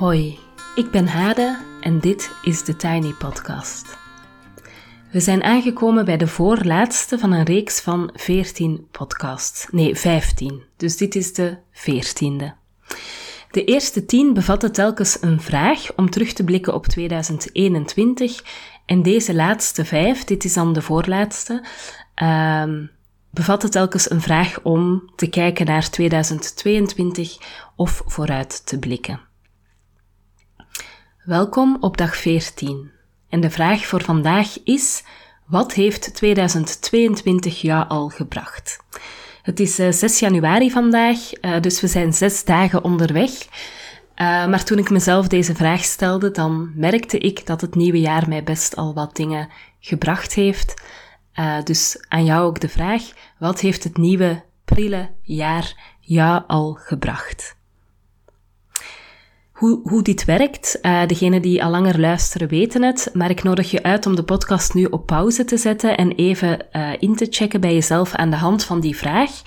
Hoi, ik ben Hade en dit is de Tiny Podcast. We zijn aangekomen bij de voorlaatste van een reeks van 14 podcasts. Nee, 15. Dus dit is de 14e. De eerste 10 bevatten telkens een vraag om terug te blikken op 2021. En deze laatste 5, dit is dan de voorlaatste, bevatte telkens een vraag om te kijken naar 2022 of vooruit te blikken. Welkom op dag 14. En de vraag voor vandaag is: wat heeft 2022 jou al gebracht? Het is 6 januari vandaag, dus we zijn 6 dagen onderweg. Maar toen ik mezelf deze vraag stelde, dan merkte ik dat het nieuwe jaar mij best al wat dingen gebracht heeft. Dus aan jou ook de vraag: wat heeft het nieuwe, prille jaar jou al gebracht? Hoe dit werkt, degenen die al langer luisteren weten het, maar ik nodig je uit om de podcast nu op pauze te zetten en even in te checken bij jezelf aan de hand van die vraag.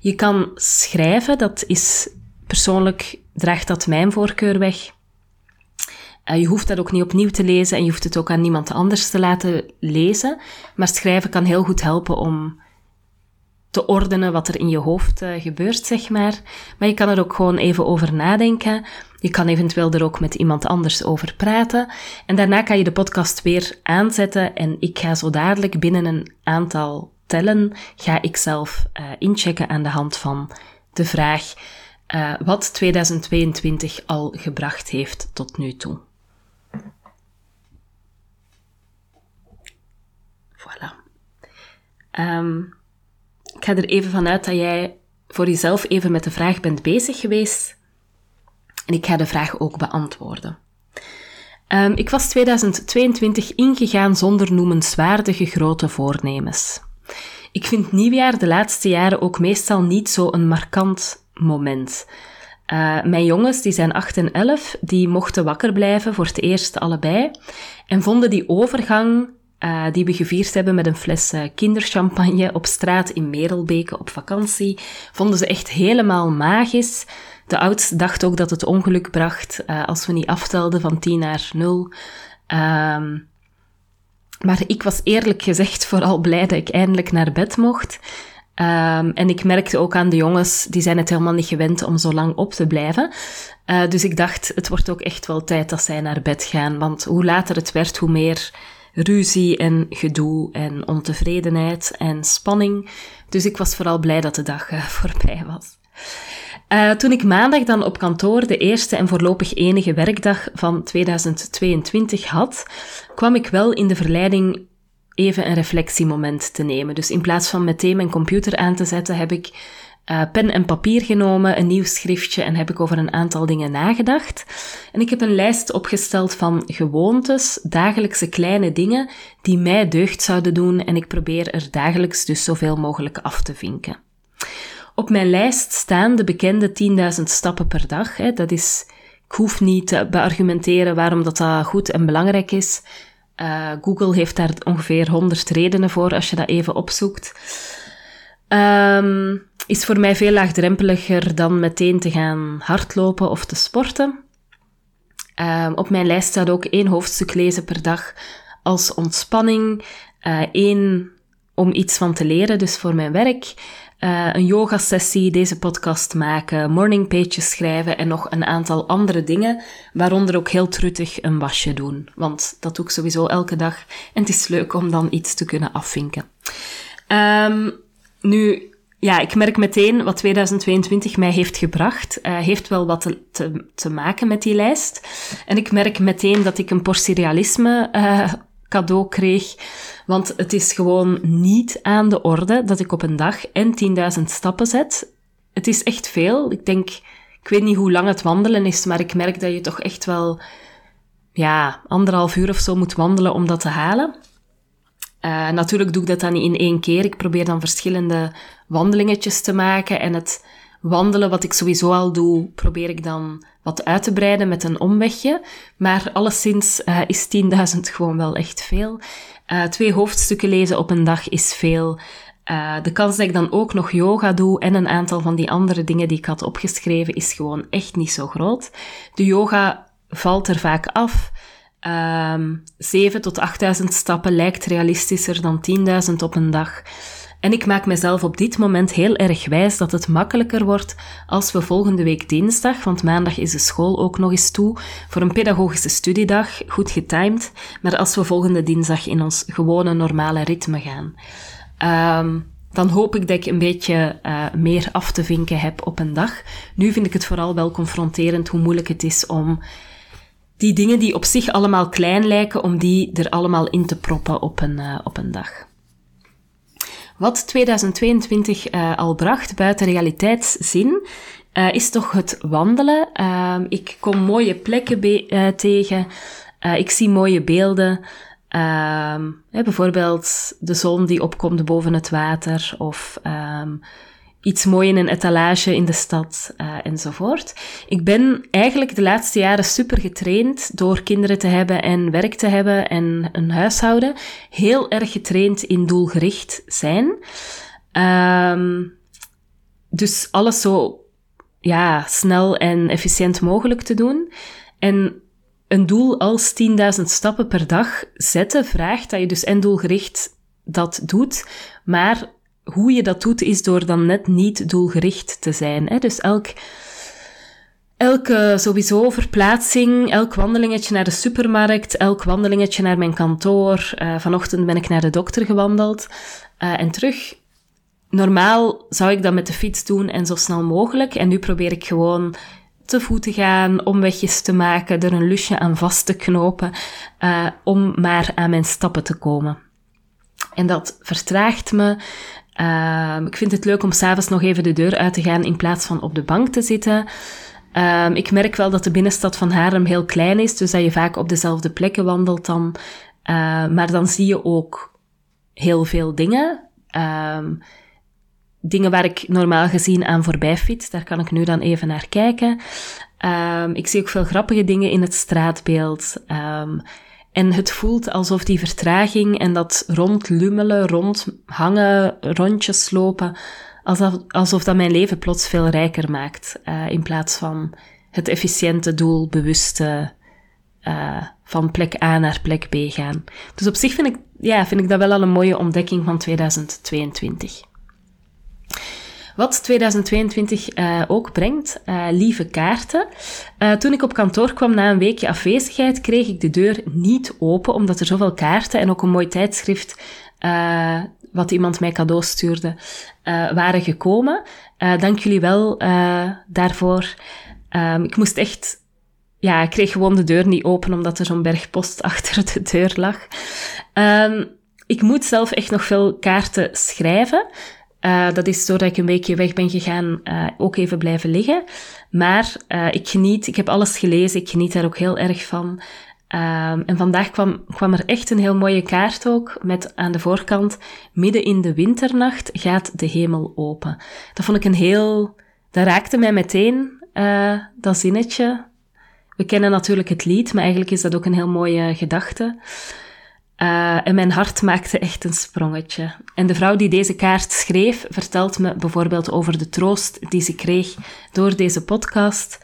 Je kan schrijven, dat is persoonlijk, draagt dat mijn voorkeur weg. Je hoeft dat ook niet opnieuw te lezen en je hoeft het ook aan niemand anders te laten lezen, maar schrijven kan heel goed helpen om te ordenen wat er in je hoofd gebeurt, zeg maar. Maar je kan er ook gewoon even over nadenken. Je kan eventueel er ook met iemand anders over praten. En daarna kan je de podcast weer aanzetten. En ik ga zo dadelijk binnen een aantal tellen, ga ik zelf inchecken aan de hand van de vraag wat 2022 al gebracht heeft tot nu toe. Voilà. Ik ga er even vanuit dat jij voor jezelf even met de vraag bent bezig geweest. En ik ga de vraag ook beantwoorden. Ik was 2022 ingegaan zonder noemenswaardige grote voornemens. Ik vind nieuwjaar de laatste jaren ook meestal niet zo'n markant moment. Mijn jongens, die zijn 8 en 11, die mochten wakker blijven voor het eerst allebei. En vonden die overgang die we gevierd hebben met een fles kinderchampagne op straat in Merelbeke op vakantie, vonden ze echt helemaal magisch. De oudste dacht ook dat het ongeluk bracht als we niet aftelden van 10 naar 0. Maar ik was eerlijk gezegd vooral blij dat ik eindelijk naar bed mocht. En ik merkte ook aan de jongens, die zijn het helemaal niet gewend om zo lang op te blijven. Dus ik dacht, het wordt ook echt wel tijd dat zij naar bed gaan. Want hoe later het werd, hoe meer ruzie en gedoe en ontevredenheid en spanning. Dus ik was vooral blij dat de dag voorbij was. Toen ik maandag dan op kantoor de eerste en voorlopig enige werkdag van 2022 had, kwam ik wel in de verleiding even een reflectiemoment te nemen. Dus in plaats van meteen mijn computer aan te zetten, heb ik pen en papier genomen, een nieuw schriftje en heb ik over een aantal dingen nagedacht. En ik heb een lijst opgesteld van gewoontes, dagelijkse kleine dingen die mij deugd zouden doen en ik probeer er dagelijks dus zoveel mogelijk af te vinken. Op mijn lijst staan de bekende 10.000 stappen per dag. Dat is, ik hoef niet te beargumenteren waarom dat goed en belangrijk is. Google heeft daar ongeveer 100 redenen voor als je dat even opzoekt. Is voor mij veel laagdrempeliger dan meteen te gaan hardlopen of te sporten. Op mijn lijst staat ook 1 hoofdstuk lezen per dag als ontspanning. 1 om iets van te leren, dus voor mijn werk. Een yogasessie, deze podcast maken, morning pages schrijven en nog een aantal andere dingen, waaronder ook heel truttig een wasje doen. Want dat doe ik sowieso elke dag en het is leuk om dan iets te kunnen afvinken. Nu, ja, ik merk meteen wat 2022 mij heeft gebracht. Heeft wel wat te maken met die lijst. En ik merk meteen dat ik een portie realisme cadeau kreeg. Want het is gewoon niet aan de orde dat ik op een dag en 10.000 stappen zet. Het is echt veel. Ik denk, ik weet niet hoe lang het wandelen is, maar ik merk dat je toch echt wel, ja, 1,5 uur of zo moet wandelen om dat te halen. Natuurlijk doe ik dat dan niet in 1 keer. Ik probeer dan verschillende wandelingetjes te maken. En het wandelen, wat ik sowieso al doe, probeer ik dan wat uit te breiden met een omwegje. Maar alleszins is 10.000 gewoon wel echt veel. 2 hoofdstukken lezen op een dag is veel. De kans dat ik dan ook nog yoga doe en een aantal van die andere dingen die ik had opgeschreven is gewoon echt niet zo groot. De yoga valt er vaak af. 7.000 tot 8.000 stappen lijkt realistischer dan 10.000 op een dag. En ik maak mezelf op dit moment heel erg wijs dat het makkelijker wordt als we volgende week dinsdag, want maandag is de school ook nog eens toe, voor een pedagogische studiedag, goed getimed, maar als we volgende dinsdag in ons gewone normale ritme gaan. Dan hoop ik dat ik een beetje meer af te vinken heb op een dag. Nu vind ik het vooral wel confronterend hoe moeilijk het is om die dingen die op zich allemaal klein lijken, om die er allemaal in te proppen op een dag. Wat 2022 al bracht, buiten realiteitszin, is toch het wandelen. Ik kom mooie plekken tegen. Ik zie mooie beelden. Bijvoorbeeld de zon die opkomt boven het water of iets moois in een etalage in de stad enzovoort. Ik ben eigenlijk de laatste jaren super getraind door kinderen te hebben en werk te hebben en een huishouden. Heel erg getraind in doelgericht zijn. Dus alles zo snel en efficiënt mogelijk te doen. En een doel als 10.000 stappen per dag zetten vraagt dat je dus en doelgericht dat doet, maar hoe je dat doet is door dan net niet doelgericht te zijn. Hè? Dus elke sowieso verplaatsing, elk wandelingetje naar de supermarkt, elk wandelingetje naar mijn kantoor. Vanochtend ben ik naar de dokter gewandeld en terug. Normaal zou ik dat met de fiets doen en zo snel mogelijk. En nu probeer ik gewoon te voet te gaan, omwegjes te maken, er een lusje aan vast te knopen, om maar aan mijn stappen te komen. En dat vertraagt me. Ik vind het leuk om 's avonds nog even de deur uit te gaan in plaats van op de bank te zitten. Ik merk wel dat de binnenstad van Haarlem heel klein is, dus dat je vaak op dezelfde plekken wandelt dan. Maar dan zie je ook heel veel dingen. Dingen waar ik normaal gezien aan voorbij fiets, daar kan ik nu dan even naar kijken. Ik zie ook veel grappige dingen in het straatbeeld. En het voelt alsof die vertraging en dat rondlummelen, rondhangen, rondjes lopen, alsof dat mijn leven plots veel rijker maakt. In plaats van het efficiënte doel, bewuste van plek A naar plek B gaan. Dus op zich vind ik dat wel al een mooie ontdekking van 2022. Wat 2022 ook brengt, lieve kaarten. Toen ik op kantoor kwam na een weekje afwezigheid, kreeg ik de deur niet open, omdat er zoveel kaarten en ook een mooi tijdschrift, wat iemand mij cadeau stuurde, waren gekomen. Dank jullie wel daarvoor. Ik moest echt... Ja, ik kreeg gewoon de deur niet open, omdat er zo'n berg post achter de deur lag. Ik moet zelf echt nog veel kaarten schrijven. Dat is doordat ik een weekje weg ben gegaan, ook even blijven liggen. Maar ik geniet, ik heb alles gelezen, ik geniet daar ook heel erg van. En vandaag kwam er echt een heel mooie kaart ook, met aan de voorkant, midden in de winternacht gaat de hemel open. Dat vond ik dat raakte mij meteen, dat zinnetje. We kennen natuurlijk het lied, maar eigenlijk is dat ook een heel mooie gedachte. En mijn hart maakte echt een sprongetje. En de vrouw die deze kaart schreef, vertelt me bijvoorbeeld over de troost die ze kreeg door deze podcast.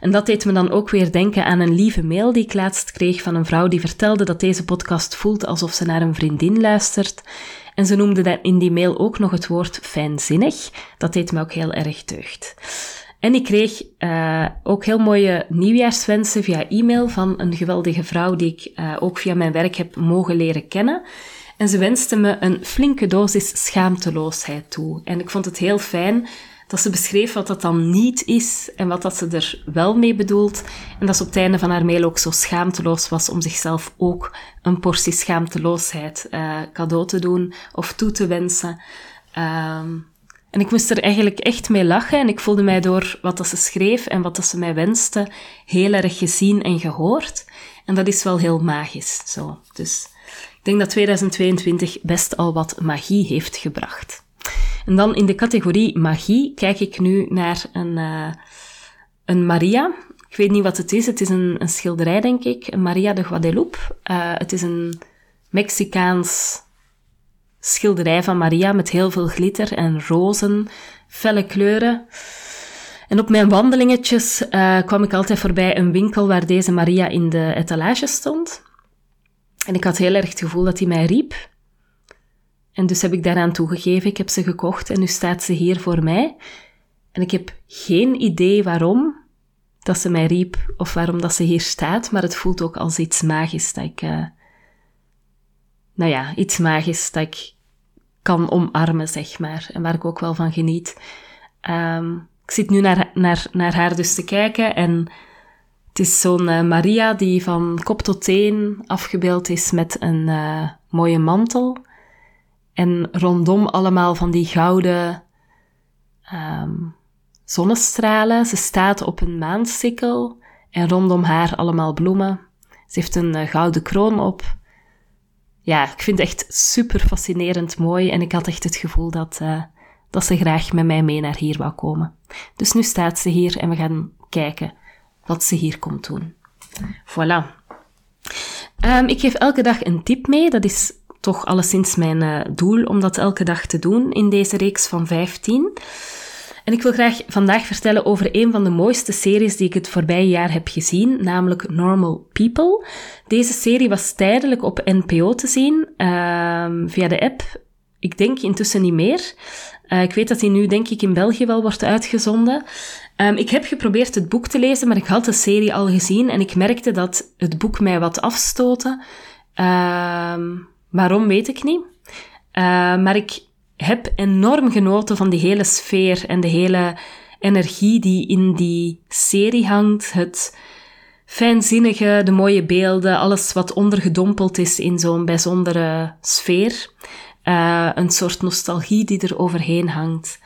En dat deed me dan ook weer denken aan een lieve mail die ik laatst kreeg van een vrouw die vertelde dat deze podcast voelt alsof ze naar een vriendin luistert. En ze noemde in die mail ook nog het woord fijnzinnig. Dat deed me ook heel erg deugd. En ik kreeg ook heel mooie nieuwjaarswensen via e-mail van een geweldige vrouw die ik ook via mijn werk heb mogen leren kennen. En ze wenste me een flinke dosis schaamteloosheid toe. En ik vond het heel fijn dat ze beschreef wat dat dan niet is en wat dat ze er wel mee bedoelt. En dat ze op het einde van haar mail ook zo schaamteloos was om zichzelf ook een portie schaamteloosheid cadeau te doen of toe te wensen. En ik moest er eigenlijk echt mee lachen en ik voelde mij door wat dat ze schreef en wat dat ze mij wenste heel erg gezien en gehoord. En dat is wel heel magisch, zo. Dus ik denk dat 2022 best al wat magie heeft gebracht. En dan in de categorie magie kijk ik nu naar een Maria. Ik weet niet wat het is. Het is een schilderij, denk ik. Een Maria de Guadalupe. Het is een Mexicaans schilderij van Maria met heel veel glitter en rozen, felle kleuren. En op mijn wandelingetjes kwam ik altijd voorbij een winkel waar deze Maria in de etalage stond. En ik had heel erg het gevoel dat hij mij riep. En dus heb ik daaraan toegegeven. Ik heb ze gekocht en nu staat ze hier voor mij. En ik heb geen idee waarom dat ze mij riep of waarom dat ze hier staat. Maar het voelt ook als iets magisch dat ik... iets magisch dat ik kan omarmen, zeg maar. En waar ik ook wel van geniet. Ik zit nu naar haar dus te kijken en het is zo'n Maria die van kop tot teen afgebeeld is met een mooie mantel. En rondom allemaal van die gouden zonnestralen. Ze staat op een maansikkel en rondom haar allemaal bloemen. Ze heeft een gouden kroon op. Ja, ik vind het echt super fascinerend mooi en ik had echt het gevoel dat ze graag met mij mee naar hier wou komen. Dus nu staat ze hier en we gaan kijken wat ze hier komt doen. Voilà. Ik geef elke dag een tip mee. Dat is toch alleszins mijn doel om dat elke dag te doen in deze reeks van 15. En ik wil graag vandaag vertellen over een van de mooiste series die ik het voorbije jaar heb gezien, namelijk Normal People. Deze serie was tijdelijk op NPO te zien, via de app. Ik denk intussen niet meer. Ik weet dat die nu, denk ik, in België wel wordt uitgezonden. Ik heb geprobeerd het boek te lezen, maar ik had de serie al gezien en ik merkte dat het boek mij wat afstootte. Waarom, weet ik niet. Maar ik heb enorm genoten van die hele sfeer en de hele energie die in die serie hangt. Het fijnzinnige, de mooie beelden, alles wat ondergedompeld is in zo'n bijzondere sfeer. Een soort nostalgie die er overheen hangt.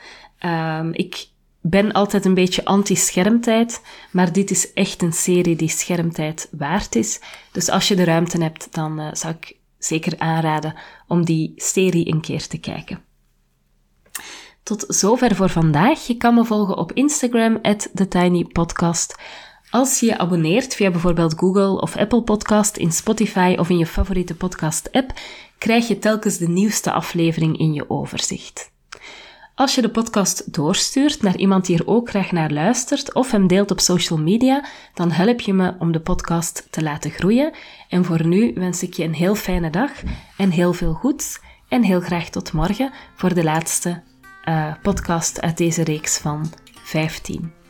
Ik ben altijd een beetje anti-schermtijd, maar dit is echt een serie die schermtijd waard is. Dus als je de ruimte hebt, dan zou ik zeker aanraden om die serie een keer te kijken. Tot zover voor vandaag. Je kan me volgen op Instagram @thetinypodcast. Als je je abonneert via bijvoorbeeld Google of Apple Podcast, in Spotify of in je favoriete podcast-app, krijg je telkens de nieuwste aflevering in je overzicht. Als je de podcast doorstuurt naar iemand die er ook graag naar luistert of hem deelt op social media, dan help je me om de podcast te laten groeien. En voor nu wens ik je een heel fijne dag en heel veel goeds. En heel graag tot morgen voor de laatste podcast uit deze reeks van 15.